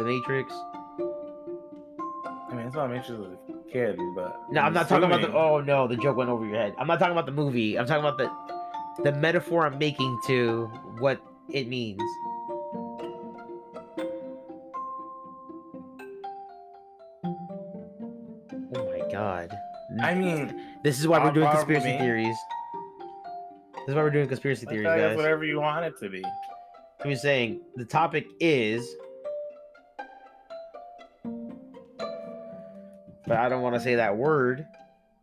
the Matrix. I mean, that's what Matrix is. Kid, but no, I'm not talking about the... Oh, no, the joke went over your head. I'm not talking about the movie. I'm talking about the metaphor I'm making to what it means. Oh, my God. I mean... This is why we're doing conspiracy theories. This is why we're doing conspiracy theories, guys. Whatever you want it to be. I'm just saying, the topic is... But I don't want to say that word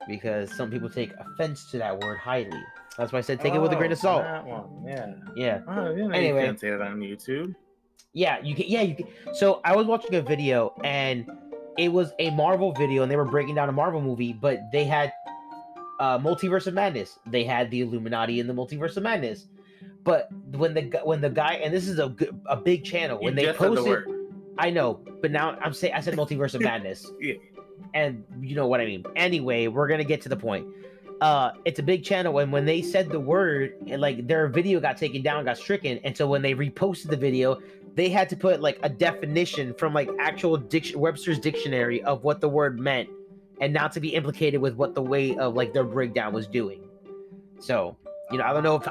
because some people take offense to that word highly. That's why I said take it with a grain of salt. That one. Yeah. Yeah. Oh, yeah, anyway, you can't say that on YouTube. Yeah, you can. Yeah, you can. So I was watching a video, and it was a Marvel video, and they were breaking down a Marvel movie, but they had Multiverse of Madness. They had the Illuminati in the Multiverse of Madness. But when the guy, and this is a big channel, when they posted, I know. But now I'm saying, I said Multiverse of Madness. Yeah. And you know what I mean. Anyway, we're going to get to the point. It's a big channel, and when they said the word, and like their video got taken down, got stricken, and so when they reposted the video, they had to put like a definition from like actual Webster's dictionary of what the word meant, and not to be implicated with what the way of like their breakdown was doing. So, you know, I don't know if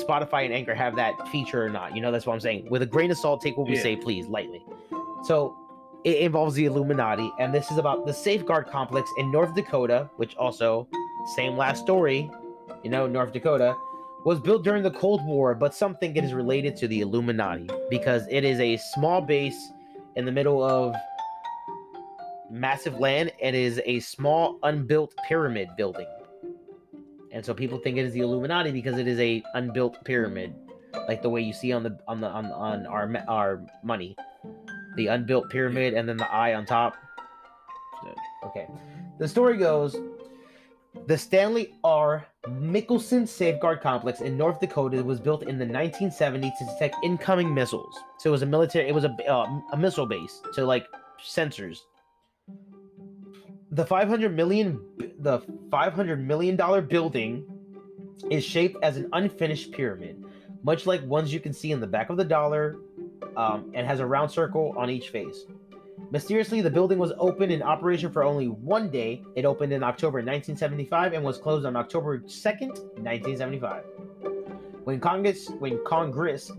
Spotify and Anchor have that feature or not. You know, that's what I'm saying. With a grain of salt, take what we say, please, lightly. So it involves the Illuminati, and this is about the Safeguard Complex in North Dakota, which also, same last story, you know, North Dakota, was built during the Cold War, but some think it is related to the Illuminati because it is a small base in the middle of massive land and is a small unbuilt pyramid building. And so people think it is the Illuminati because it is a unbuilt pyramid, like the way you see on our money, the unbuilt pyramid and then the eye on top. Okay, the story goes. The Stanley R. Mickelson Safeguard Complex in North Dakota was built in the 1970s to detect incoming missiles. So it was a missile base to like sensors. The $500 million building is shaped as an unfinished pyramid, much like ones you can see in the back of the dollar, and has a round circle on each face. Mysteriously, the building was open in operation for only one day. It opened in October 1975 and was closed on October 2nd, 1975. When Congress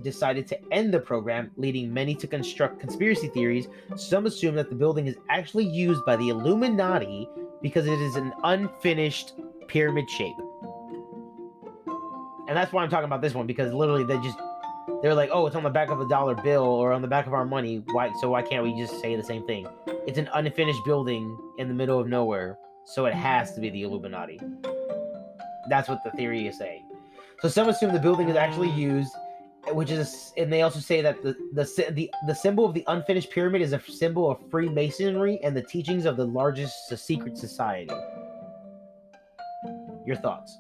decided to end the program, leading many to construct conspiracy theories, some assume that the building is actually used by the Illuminati because it is an unfinished pyramid shape. And that's why I'm talking about this one, because literally they're like, oh, it's on the back of a dollar bill or on the back of our money. Why can't we just say the same thing? It's an unfinished building in the middle of nowhere, so it has to be the Illuminati. That's what the theory is saying. So some assume the building is actually used, and they also say that the symbol of the unfinished pyramid is a symbol of Freemasonry and the teachings of the largest secret society. Your thoughts?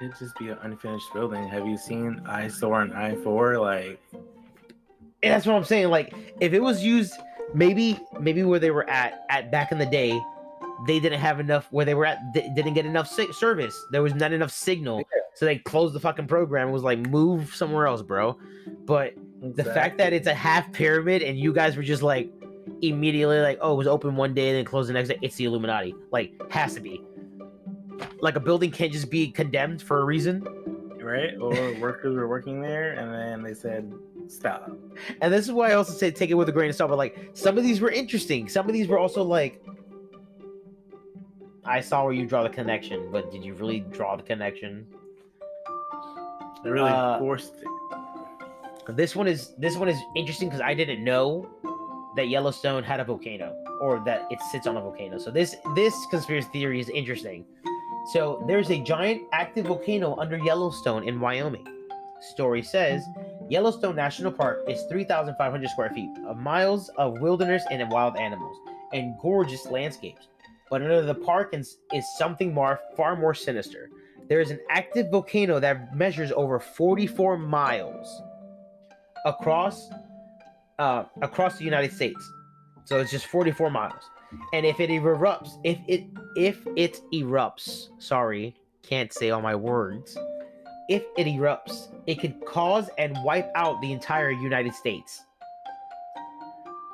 It'd just be an unfinished building. Have you seen I-Store and I-4? Like, and that's what I'm saying. Like, if it was used, maybe where they were at back in the day, they didn't have enough. Where they were at, they didn't get enough service. There was not enough signal, so they closed the fucking program. It was like, move somewhere else, bro. But exactly. The fact that it's a half pyramid and you guys were just like immediately like, oh, it was open one day and then closed the next day. It's the Illuminati. Like, has to be. Like, a building can't just be condemned for a reason. Right? Or workers were working there, and then they said, stop. And this is why I also say take it with a grain of salt, but, like, some of these were interesting. Some of these were also, like, I saw where you draw the connection, but did you really draw the connection? They really forced it. This one is interesting because I didn't know that Yellowstone had a volcano, or that it sits on a volcano. So this conspiracy theory is interesting. So there's a giant active volcano under Yellowstone in Wyoming. Story says Yellowstone National Park is 3,500 square feet of miles of wilderness and wild animals and gorgeous landscapes. But under the park is something far more sinister. There is an active volcano that measures over 44 miles across the United States. So it's just 44 miles. And if it erupts, it could cause and wipe out the entire United States.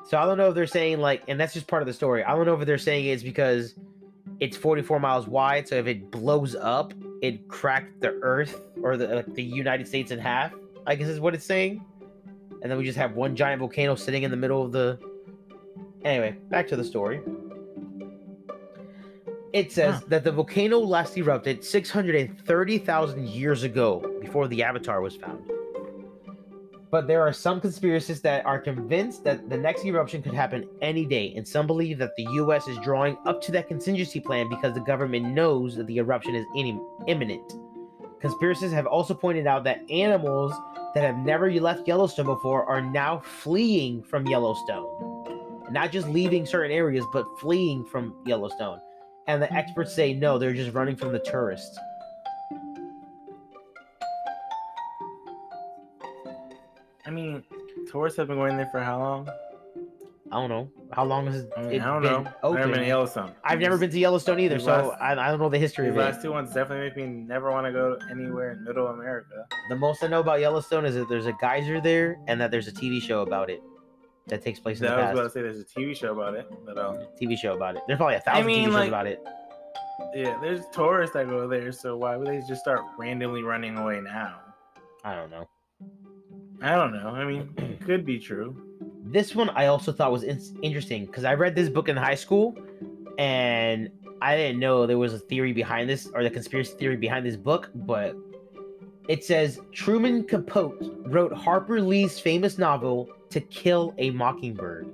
So I don't know if they're saying, like, and that's just part of the story. I don't know if they're saying it's because it's 44 miles wide, so if it blows up, it cracked the earth or the United States in half, I guess is what it's saying. And then we just have one giant volcano sitting in the middle of the... Anyway, back to the story. It says that the volcano last erupted 630,000 years ago, before the Avatar was found. But there are some conspiracists that are convinced that the next eruption could happen any day, and some believe that the U.S. is drawing up to that contingency plan because the government knows that the eruption is imminent. Conspiracists have also pointed out that animals that have never left Yellowstone before are now fleeing from Yellowstone. Not just leaving certain areas, but fleeing from Yellowstone. And the experts say no, they're just running from the tourists. I mean, Tourists have been going there for how long? I don't know. How long has it been open? I've never been to Yellowstone. I've never been to Yellowstone either, so I don't know the history of it. The last 2 months definitely make me never want to go anywhere in middle America. The most I know about Yellowstone is that there's a geyser there and that there's a TV show about it that takes place in the past. I was about to say there's a TV show about it. But, TV show about it. There's probably 1,000 TV shows about it. Yeah, there's tourists that go there, so why would they just start randomly running away now? I don't know. I mean, it could be true. This one I also thought was interesting because I read this book in high school and I didn't know there was a theory behind this or the conspiracy theory behind this book, but it says Truman Capote wrote Harper Lee's famous novel To Kill a Mockingbird.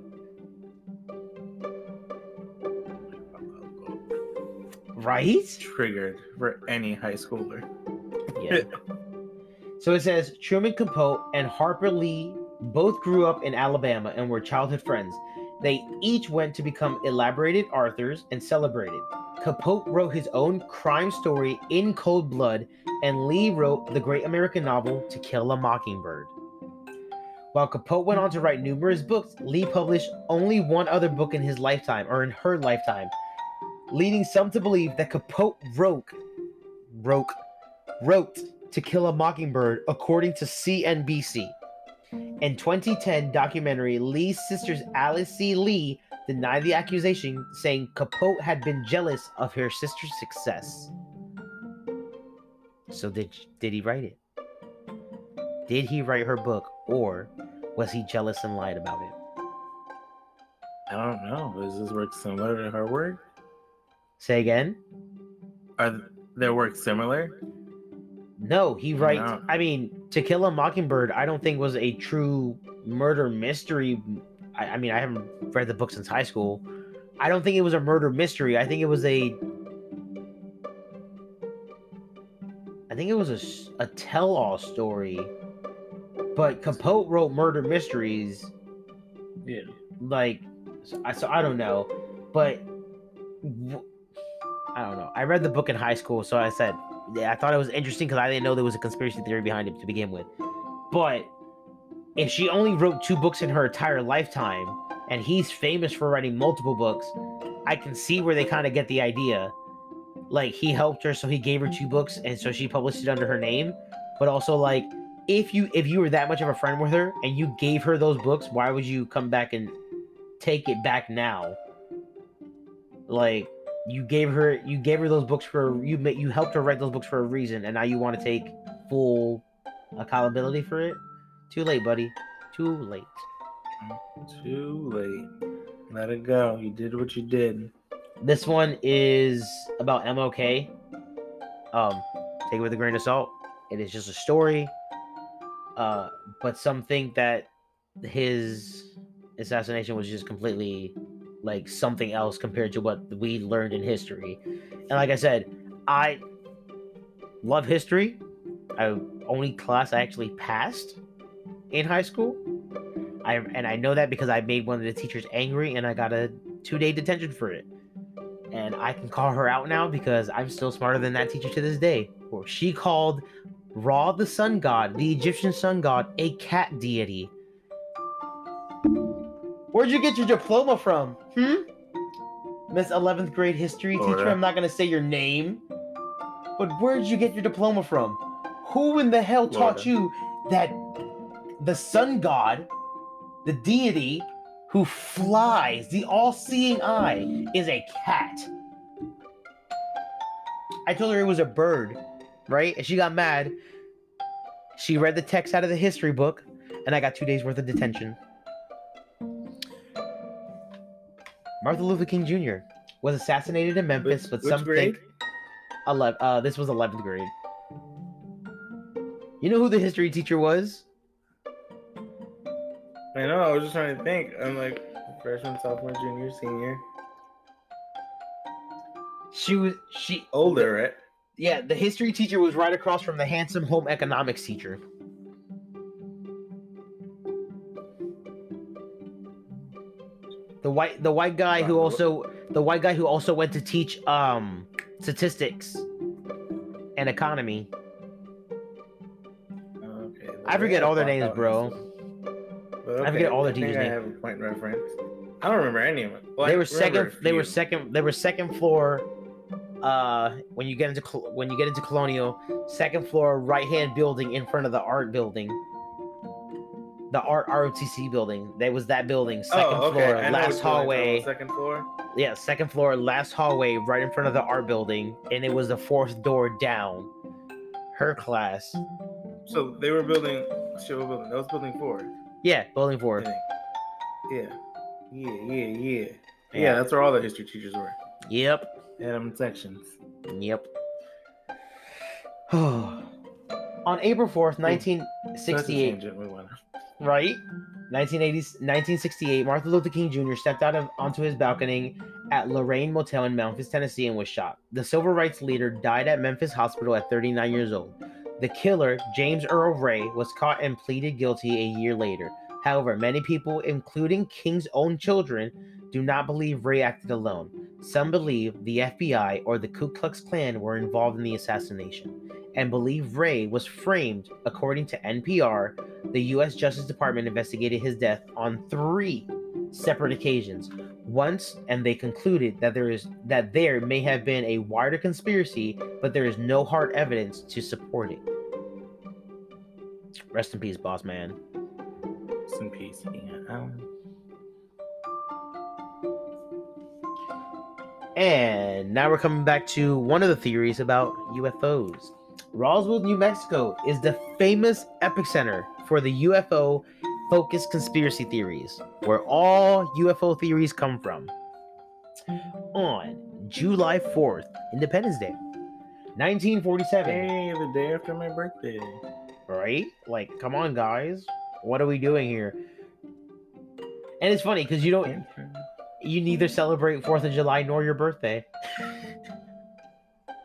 Right? Triggered for any high schooler. Yeah. So it says Truman Capote and Harper Lee both grew up in Alabama and were childhood friends. They each went to become elaborated authors and celebrated. Capote wrote his own crime story in cold blood, and Lee wrote the great American novel To Kill a Mockingbird. While Capote went on to write numerous books, Lee published only one other book in his lifetime, or in her lifetime, leading some to believe that Capote wrote To Kill a Mockingbird, according to CNBC. In 2010 documentary, Lee's sisters Alice C. Lee denied the accusation, saying Capote had been jealous of her sister's success. So did he write it? Did he write her book, or was he jealous and lied about it? I don't know. Is his work similar to her work? Say again? Are their works similar? No, he writes... No. I mean, To Kill a Mockingbird, I don't think was a true murder mystery. I mean, I haven't read the book since high school. I don't think it was a murder mystery. I think it was a... I think it was a tell-all story. But Capote wrote murder mysteries. Yeah. Like, so I don't know. But... I don't know. I read the book in high school, so I said... Yeah, I thought it was interesting because I didn't know there was a conspiracy theory behind it to begin with. But if she only wrote 2 books in her entire lifetime, and he's famous for writing multiple books, I can see where they kind of get the idea. Like, he helped her, so he gave her 2 books, and so she published it under her name. But also, like, if you were that much of a friend with her, and you gave her those books, why would you come back and take it back now? Like... You gave her those books for you helped her write those books for a reason, and now you want to take full accountability for it? Too late, buddy. Too late. Too late. Let it go. You did what you did. This one is about MLK. Take it with a grain of salt. It is just a story. But some think that his assassination was just completely like something else compared to what we learned in history. And like I said, I love history. I only class I actually passed in high school. I know that because I made one of the teachers angry and I got a 2-day detention for it. And I can call her out now because I'm still smarter than that teacher to this day. Or she called Ra, the sun god, the Egyptian sun god, a cat deity. Where'd you get your diploma from? Miss 11th grade history teacher, I'm not going to say your name. But where'd you get your diploma from? Who in the hell taught you that the sun god, the deity who flies, the all-seeing eye, is a cat? I told her it was a bird, right? And she got mad. She read the text out of the history book, and I got 2 days worth of detention. Martin Luther King Jr. was assassinated in Memphis, but some think... this was 11th grade. You know who the history teacher was? I know, I was just trying to think. I'm like, freshman, sophomore, junior, senior. She older, right? Yeah, the history teacher was right across from the handsome home economics teacher. The white guy who also went to teach statistics and economy. Okay, I forget all their names, bro. But okay. I forget all their teachers' names. I have a point reference. I don't remember any of them. Well, they were second floor. When you get into Colonial, second floor right hand building in front of the art building. The art ROTC building. That was that building. Second floor, last hallway. Yeah, second floor, last hallway, right in front of the art building, and it was the fourth door down. Her class. So they were building. Shit, what building? That was building 4. Yeah, building 4. Yeah, that's where all the history teachers were. Yep. Adam sections. Yep. On April 4th, 1968. Right? 1968, Martin Luther King Jr. stepped out onto his balcony at Lorraine Motel in Memphis, Tennessee, and was shot. The civil rights leader died at Memphis Hospital at 39 years old. The killer, James Earl Ray, was caught and pleaded guilty a year later. However, many people, including King's own children, do not believe Ray acted alone. Some believe the FBI or the Ku Klux Klan were involved in the assassination, and believe Ray was framed. According to NPR, the U.S. Justice Department investigated his death on 3 separate occasions. Once, and they concluded that there may have been a wider conspiracy, but there is no hard evidence to support it. Rest in peace, boss man. Rest in peace. Yeah. And now we're coming back to one of the theories about UFOs. Roswell, New Mexico is the famous epicenter for the UFO-focused conspiracy theories, where all UFO theories come from. On July 4th, Independence Day, 1947. Hey, the day after my birthday. Right? Like, come on, guys. What are we doing here? And it's funny, because you neither celebrate 4th of July nor your birthday.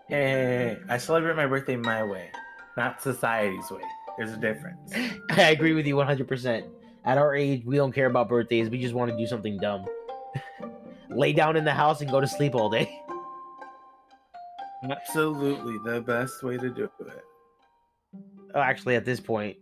Hey, I celebrate my birthday my way, not society's way. There's a difference. I agree with you 100%. At our age, we don't care about birthdays. We just want to do something dumb. Lay down in the house and go to sleep all day. Absolutely the best way to do it. Oh, actually, at this point.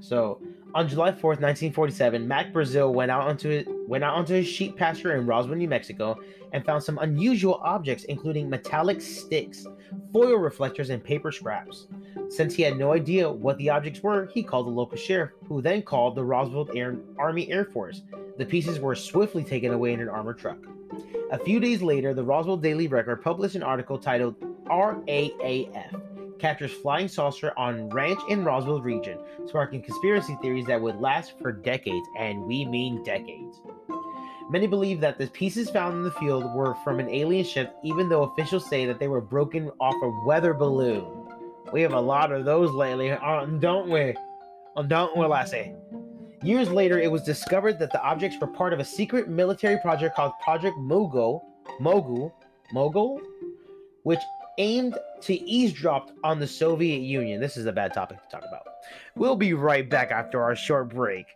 So, on July 4th, 1947, Mac Brazil went out onto his sheep pasture in Roswell, New Mexico, and found some unusual objects, including metallic sticks, foil reflectors, and paper scraps. Since he had no idea what the objects were, he called the local sheriff, who then called the Roswell Army Air Force. The pieces were swiftly taken away in an armored truck. A few days later, the Roswell Daily Record published an article titled RAAF. Captures flying saucer on ranch in Roswell region, sparking conspiracy theories that would last for decades, and we mean decades. Many believe that the pieces found in the field were from an alien ship, even though officials say that they were broken off a weather balloon. We have a lot of those lately, don't we? Don't we, lassie? Years later, it was discovered that the objects were part of a secret military project called Project Mogul, which aimed to eavesdrop on the Soviet Union. This is a bad topic to talk about. We'll be right back after our short break.